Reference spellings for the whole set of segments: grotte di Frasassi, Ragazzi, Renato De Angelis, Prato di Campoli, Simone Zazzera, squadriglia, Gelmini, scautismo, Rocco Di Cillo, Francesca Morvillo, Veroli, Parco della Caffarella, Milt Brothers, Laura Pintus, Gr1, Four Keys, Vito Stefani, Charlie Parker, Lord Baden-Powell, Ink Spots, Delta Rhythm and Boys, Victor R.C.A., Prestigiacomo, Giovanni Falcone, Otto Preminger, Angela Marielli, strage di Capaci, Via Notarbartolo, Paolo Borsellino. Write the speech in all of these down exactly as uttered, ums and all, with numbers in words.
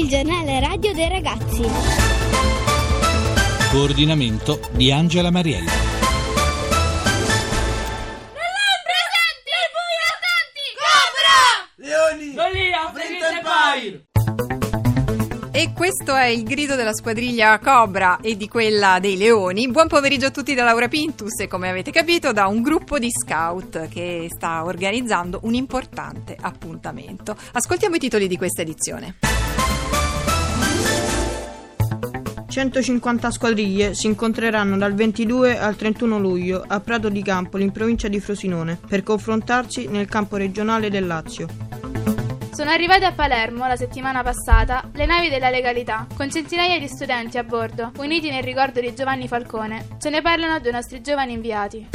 Il giornale radio dei ragazzi. Coordinamento di Angela Marielli. E questo è il grido della squadriglia Cobra e di quella dei Leoni. Buon pomeriggio a tutti da Laura Pintus e, come avete capito, da un gruppo di scout che sta organizzando un importante appuntamento. Ascoltiamo i titoli di questa edizione. centocinquanta squadriglie si incontreranno dal ventidue al trentuno luglio a Prato di Campoli, in provincia di Frosinone, per confrontarsi nel campo regionale del Lazio. Sono arrivate a Palermo la settimana passata le navi della legalità, con centinaia di studenti a bordo, uniti nel ricordo di Giovanni Falcone. Ce ne parlano due nostri giovani inviati.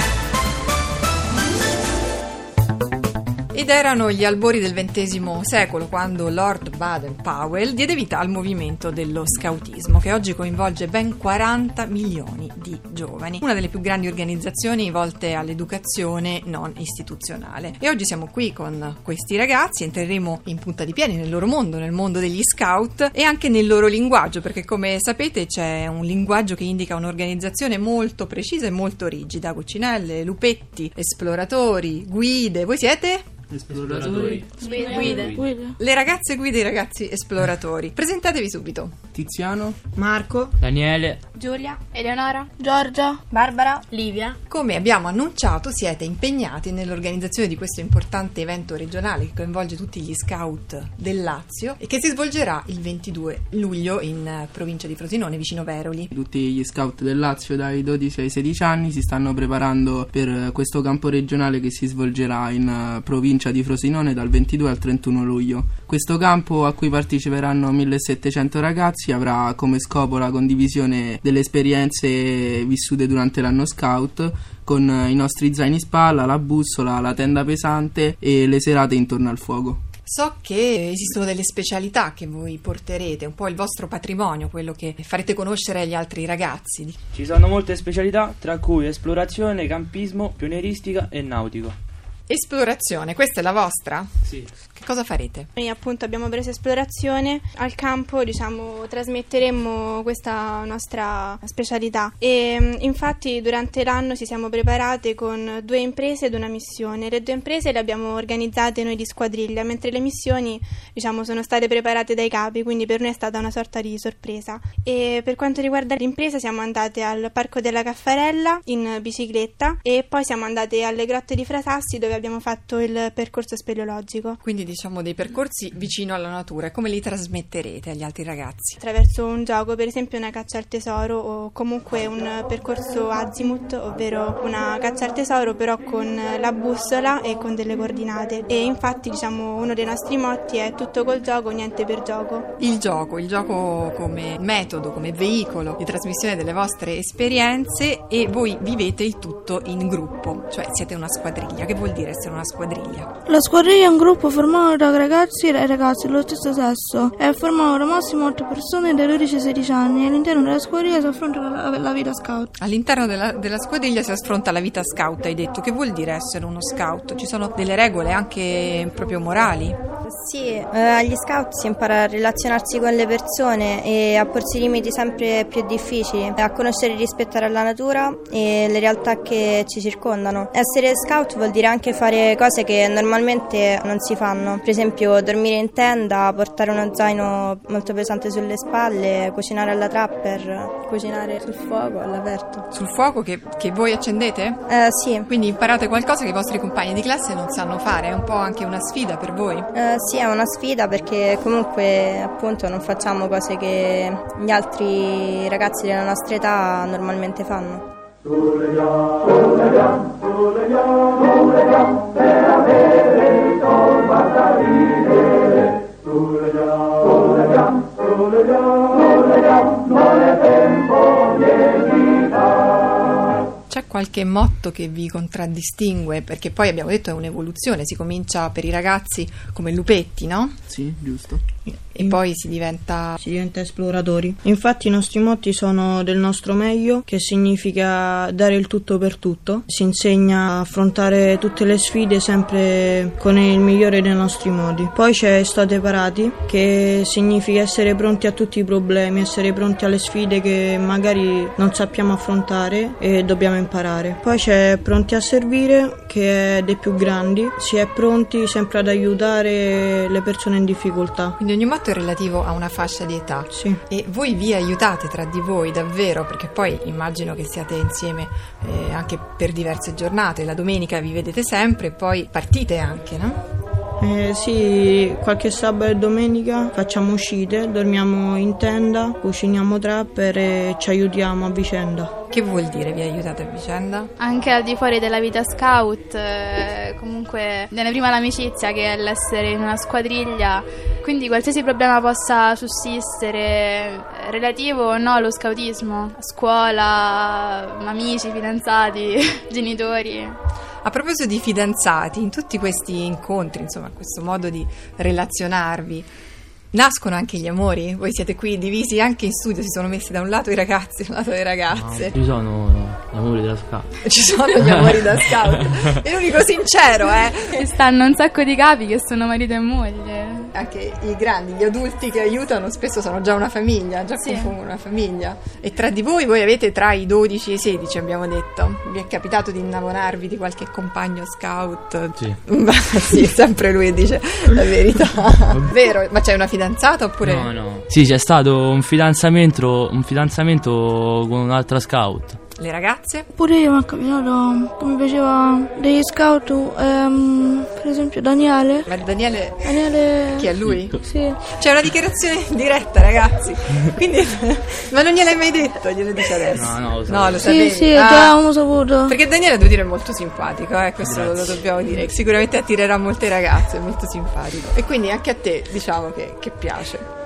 Ed erano gli albori del ventesimo secolo quando Lord Baden-Powell diede vita al movimento dello scautismo, che oggi coinvolge ben quaranta milioni di giovani, una delle più grandi organizzazioni volte all'educazione non istituzionale. E oggi siamo qui con questi ragazzi, entreremo in punta di piedi nel loro mondo, nel mondo degli scout, e anche nel loro linguaggio, perché come sapete c'è un linguaggio che indica un'organizzazione molto precisa e molto rigida: coccinelle, lupetti, esploratori, guide. Voi siete? Esploratori, guide. guide Le ragazze guide, i ragazzi esploratori. Presentatevi subito. Tiziano, Marco, Daniele, Giulia, Eleonora, Giorgia, Barbara, Livia. Come abbiamo annunciato, siete impegnati nell'organizzazione di questo importante evento regionale che coinvolge tutti gli scout del Lazio e che si svolgerà il ventidue luglio in provincia di Frosinone, vicino Veroli. Tutti gli scout del Lazio dai dodici ai sedici anni si stanno preparando per questo campo regionale che si svolgerà in provincia di Frosinone dal ventidue al trentuno luglio. Questo campo, a cui parteciperanno millesettecento ragazzi, avrà come scopo la condivisione delle esperienze vissute durante l'anno scout, con i nostri zaini spalla, la bussola, la tenda pesante e le serate intorno al fuoco. So che esistono delle specialità che voi porterete, un po' il vostro patrimonio, quello che farete conoscere agli altri ragazzi. Ci sono molte specialità, tra cui esplorazione, campismo, pionieristica e nautico. Esplorazione, questa è la vostra? Sì. Che cosa farete? Noi appunto abbiamo preso esplorazione, al campo diciamo trasmetteremo questa nostra specialità e infatti durante l'anno ci siamo preparate con due imprese ed una missione. Le due imprese le abbiamo organizzate noi di squadriglia, mentre le missioni diciamo sono state preparate dai capi, quindi per noi è stata una sorta di sorpresa. E per quanto riguarda l'impresa siamo andate al Parco della Caffarella in bicicletta e poi siamo andate alle grotte di Frasassi, dove abbiamo fatto il percorso speleologico. Quindi diciamo dei percorsi vicino alla natura. Come li trasmetterete agli altri ragazzi? Attraverso un gioco, per esempio una caccia al tesoro, o comunque un percorso azimut, ovvero una caccia al tesoro però con la bussola e con delle coordinate. E infatti diciamo uno dei nostri motti è tutto col gioco, niente per gioco. Il gioco, il gioco come metodo, come veicolo di trasmissione delle vostre esperienze, e voi vivete il tutto in gruppo, cioè siete una squadriglia. Che vuol dire essere una squadriglia? La squadriglia è un gruppo formato da ragazzi e ragazze dello stesso sesso. È formato da massimo otto persone dai dodici ai sedici anni. All'interno della squadriglia si affronta la, la vita scout. All'interno della, della squadriglia si affronta la vita scout, hai detto. Che vuol dire essere uno scout? Ci sono delle regole anche proprio morali? Sì, eh, agli scout si impara a relazionarsi con le persone e a porsi limiti sempre più difficili, a conoscere e rispettare la natura e le realtà che ci circondano. Essere scout vuol dire anche fare cose che normalmente non si fanno, per esempio dormire in tenda, portare uno zaino molto pesante sulle spalle, cucinare alla trapper, cucinare sul fuoco all'aperto. Sul fuoco che, che voi accendete? Eh, sì. Quindi imparate qualcosa che i vostri compagni di classe non sanno fare, è un po' anche una sfida per voi? Eh, Sì, è una sfida perché comunque appunto non facciamo cose che gli altri ragazzi della nostra età normalmente fanno. C'è qualche motto che vi contraddistingue? Perché poi abbiamo detto è un'evoluzione, si comincia per i ragazzi come lupetti, no? Sì, giusto. E poi si diventa... si diventa esploratori. Infatti i nostri motti sono del nostro meglio, che significa dare il tutto per tutto. Si insegna a affrontare tutte le sfide sempre con il migliore dei nostri modi. Poi c'è state parati, che significa essere pronti a tutti i problemi, essere pronti alle sfide che magari non sappiamo affrontare e dobbiamo imparare. Poi c'è pronti a servire, che è dei più grandi. Si è pronti sempre ad aiutare le persone in difficoltà. Quindi ogni motto è relativo a una fascia di età. Sì. E voi vi aiutate tra di voi davvero, perché poi immagino che siate insieme eh, anche per diverse giornate. La domenica vi vedete sempre e poi partite anche, no? Eh, sì, qualche sabato e domenica facciamo uscite, dormiamo in tenda, cuciniamo trapper e ci aiutiamo a vicenda. Che vuol dire vi aiutate a vicenda? Anche al di fuori della vita scout, eh, comunque viene prima l'amicizia che è l'essere in una squadriglia, quindi qualsiasi problema possa sussistere relativo o no allo scoutismo, scuola, amici, fidanzati, genitori. A proposito di fidanzati, in tutti questi incontri, insomma, questo modo di relazionarvi, nascono anche gli amori? Voi siete qui divisi anche in studio, si sono messi da un lato i ragazzi e da un lato le ragazze. No, ci sono gli amori da scout. Ci sono gli amori da scout. È l'unico sincero, eh. Ci stanno un sacco di capi che sono marito e moglie. Anche i grandi, gli adulti che aiutano spesso sono già una famiglia, già sì. Confongono una famiglia. E tra di voi, voi avete tra i dodici e i sedici, abbiamo detto. Vi è capitato di innamorarvi di qualche compagno scout? Sì. Sì, sempre lui dice la verità. Vero, ma c'è una fidanzata? Oppure... No, no. Sì, c'è stato un fidanzamento, un fidanzamento con un'altra scout. Le ragazze? Pure io mi è capitato, mi piaceva degli scout, ehm, per esempio Daniele. Ma Daniele... Daniele... Chi è lui? Sì. C'è una dichiarazione diretta, ragazzi. Quindi... Ma non gliel'hai mai detto, glielo dici adesso? No, no, lo, no, lo sapevi. Sì, sì, ah, già l'avevamo saputo. Perché Daniele, devo dire, è molto simpatico, eh, questo lo, lo dobbiamo dire. Sicuramente attirerà molte ragazze, è molto simpatico. E quindi anche a te, diciamo, che, che piace.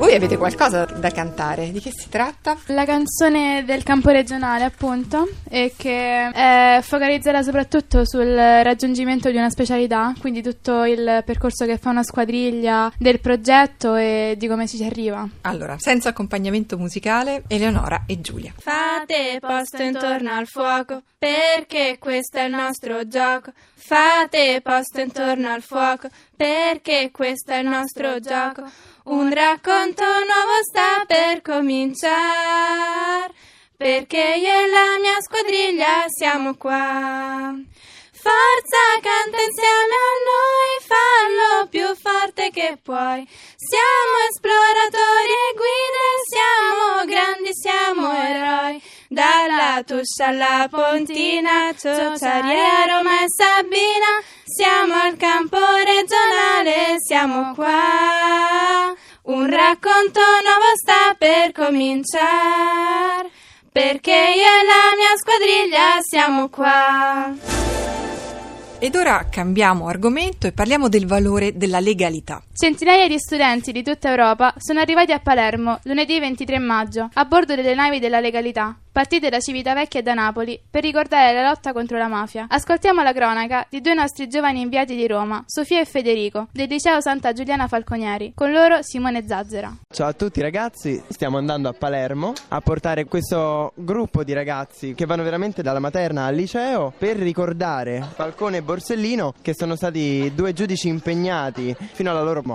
Voi avete qualcosa da cantare, di che si tratta? La canzone del campo regionale, appunto, e che è focalizzata soprattutto sul raggiungimento di una specialità, quindi tutto il percorso che fa una squadriglia del progetto e di come ci si arriva. Allora, senza accompagnamento musicale, Eleonora e Giulia. Fate posto intorno al fuoco, perché questo è il nostro gioco. Fate posto intorno al fuoco, perché questo è il nostro gioco. Un racconto nuovo sta per cominciare, perché io e la mia squadriglia siamo qua. Forza, canta insieme a noi, fallo più forte che puoi. Siamo esploratori e guide, siamo grandi, siamo eroi. Dalla Tuscia alla Pontina, Ciociaria, Roma e Sabina, siamo al campo regionale, siamo qua. Un racconto nuovo sta per cominciare, perché io e la mia squadriglia siamo qua. Ed ora cambiamo argomento e parliamo del valore della legalità. Centinaia di studenti di tutta Europa sono arrivati a Palermo lunedì ventitré maggio a bordo delle navi della legalità, partite da Civitavecchia e da Napoli per ricordare la lotta contro la mafia. Ascoltiamo la cronaca di due nostri giovani inviati di Roma, Sofia e Federico, del liceo Santa Giuliana Falconieri, con loro Simone Zazzera. Ciao a tutti ragazzi, stiamo andando a Palermo a portare questo gruppo di ragazzi che vanno veramente dalla materna al liceo per ricordare Falcone e Borsellino, che sono stati due giudici impegnati fino alla loro morte.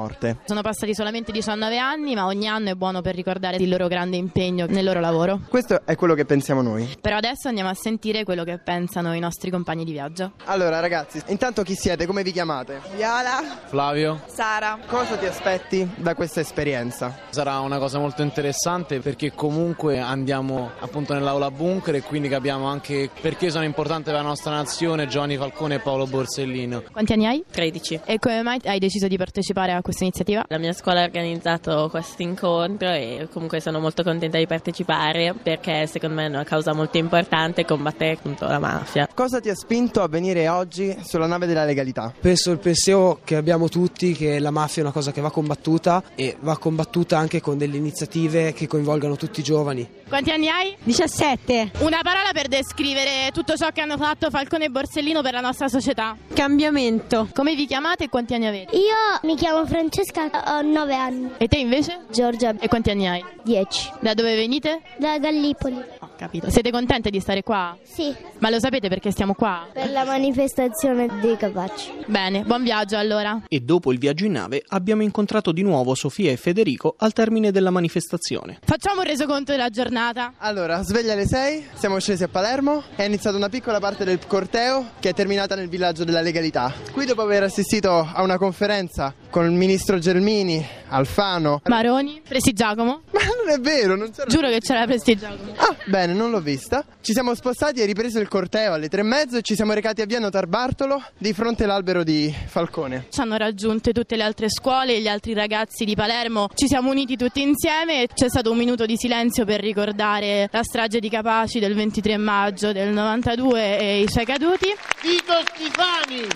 Sono passati solamente diciannove anni, ma ogni anno è buono per ricordare il loro grande impegno nel loro lavoro. Questo è quello che pensiamo noi. Però adesso andiamo a sentire quello che pensano i nostri compagni di viaggio. Allora ragazzi, intanto chi siete? Come vi chiamate? Viola, Flavio, Sara. Cosa ti aspetti da questa esperienza? Sarà una cosa molto interessante, perché comunque andiamo appunto nell'aula bunker e quindi capiamo anche perché sono importanti per la nostra nazione Giovanni Falcone e Paolo Borsellino. Quanti anni hai? tredici. E come mai hai deciso di partecipare a questa iniziativa? La mia scuola ha organizzato questo incontro e comunque sono molto contenta di partecipare, perché secondo me è una causa molto importante combattere contro la mafia. Cosa ti ha spinto a venire oggi sulla nave della legalità? Penso il pensiero che abbiamo tutti, che la mafia è una cosa che va combattuta e va combattuta anche con delle iniziative che coinvolgano tutti i giovani. Quanti anni hai? diciassette. Una parola per descrivere tutto ciò che hanno fatto Falcone e Borsellino per la nostra società. Cambiamento. Come vi chiamate e quanti anni avete? Io mi chiamo Francesca, ho nove anni. E te invece? Giorgia. E quanti anni hai? dieci. Da dove venite? Da Gallipoli. Ho capito. Siete contente di stare qua? Sì. Ma lo sapete perché stiamo qua? Per la manifestazione dei Capaci. Bene, buon viaggio allora. E dopo il viaggio in nave abbiamo incontrato di nuovo Sofia e Federico al termine della manifestazione. Facciamo un resoconto della giornata. Allora, sveglia alle sei, siamo scesi a Palermo, è iniziata una piccola parte del corteo che è terminata nel villaggio della legalità. Qui dopo aver assistito a una conferenza con il ministro Gelmini, Alfano, Maroni, Prestigiacomo. Ma non è vero, non c'era. Giuro che c'era Prestigiacomo. Ah, bene, non l'ho vista. Ci siamo spostati e ripreso il corteo alle tre e mezzo e ci siamo recati a Via Notarbartolo di fronte all'albero di Falcone. Ci hanno raggiunte tutte le altre scuole, gli altri ragazzi di Palermo. Ci siamo uniti tutti insieme e c'è stato un minuto di silenzio per ricordare la strage di Capaci del ventitré maggio del novantadue e i suoi caduti. Vito Stefani,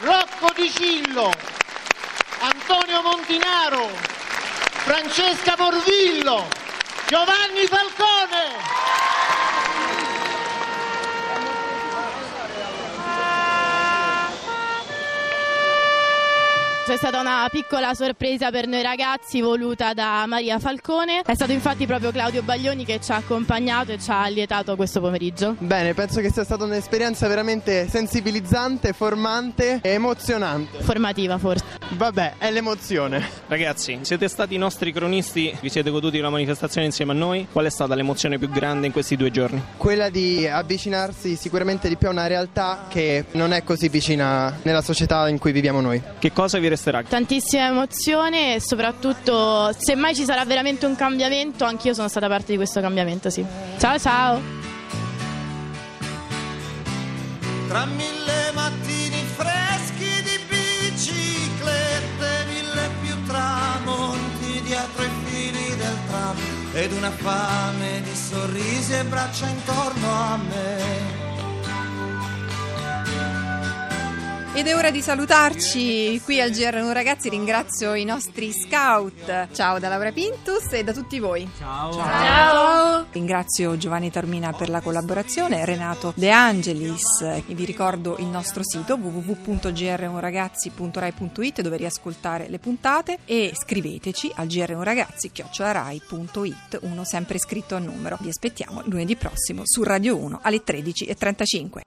Rocco Di Cillo, Antonio Montinaro, Francesca Morvillo, Giovanni Falcone. C'è stata una piccola sorpresa per noi ragazzi voluta da Maria Falcone. È stato infatti proprio Claudio Baglioni che ci ha accompagnato e ci ha allietato questo pomeriggio. Bene, penso che sia stata un'esperienza veramente sensibilizzante, formante e emozionante. Formativa forse. Vabbè, è l'emozione. Ragazzi, siete stati i nostri cronisti, vi siete goduti la manifestazione insieme a noi. Qual è stata l'emozione più grande in questi due giorni? Quella di avvicinarsi sicuramente di più a una realtà che non è così vicina nella società in cui viviamo noi. Che cosa vi tantissima emozione e soprattutto semmai ci sarà veramente un cambiamento, anch'io sono stata parte di questo cambiamento, sì. Ciao ciao. Tra mille mattini freschi di biciclette, mille più tramonti dietro i fili del tram ed una fame di sorrisi e braccia intorno a me. Ed è ora di salutarci qui al G R uno ragazzi, ringrazio i nostri scout, ciao da Laura Pintus e da tutti voi. Ciao. Ciao. Ciao. Ringrazio Giovanni Tormina per la collaborazione, Renato De Angelis, e vi ricordo il nostro sito w w w punto g r uno ragazzi punto rai punto it dove riascoltare le puntate e scriveteci al g r uno ragazzi chiocciola rai punto it, uno sempre iscritto a numero. Vi aspettiamo lunedì prossimo su Radio uno alle tredici e trentacinque.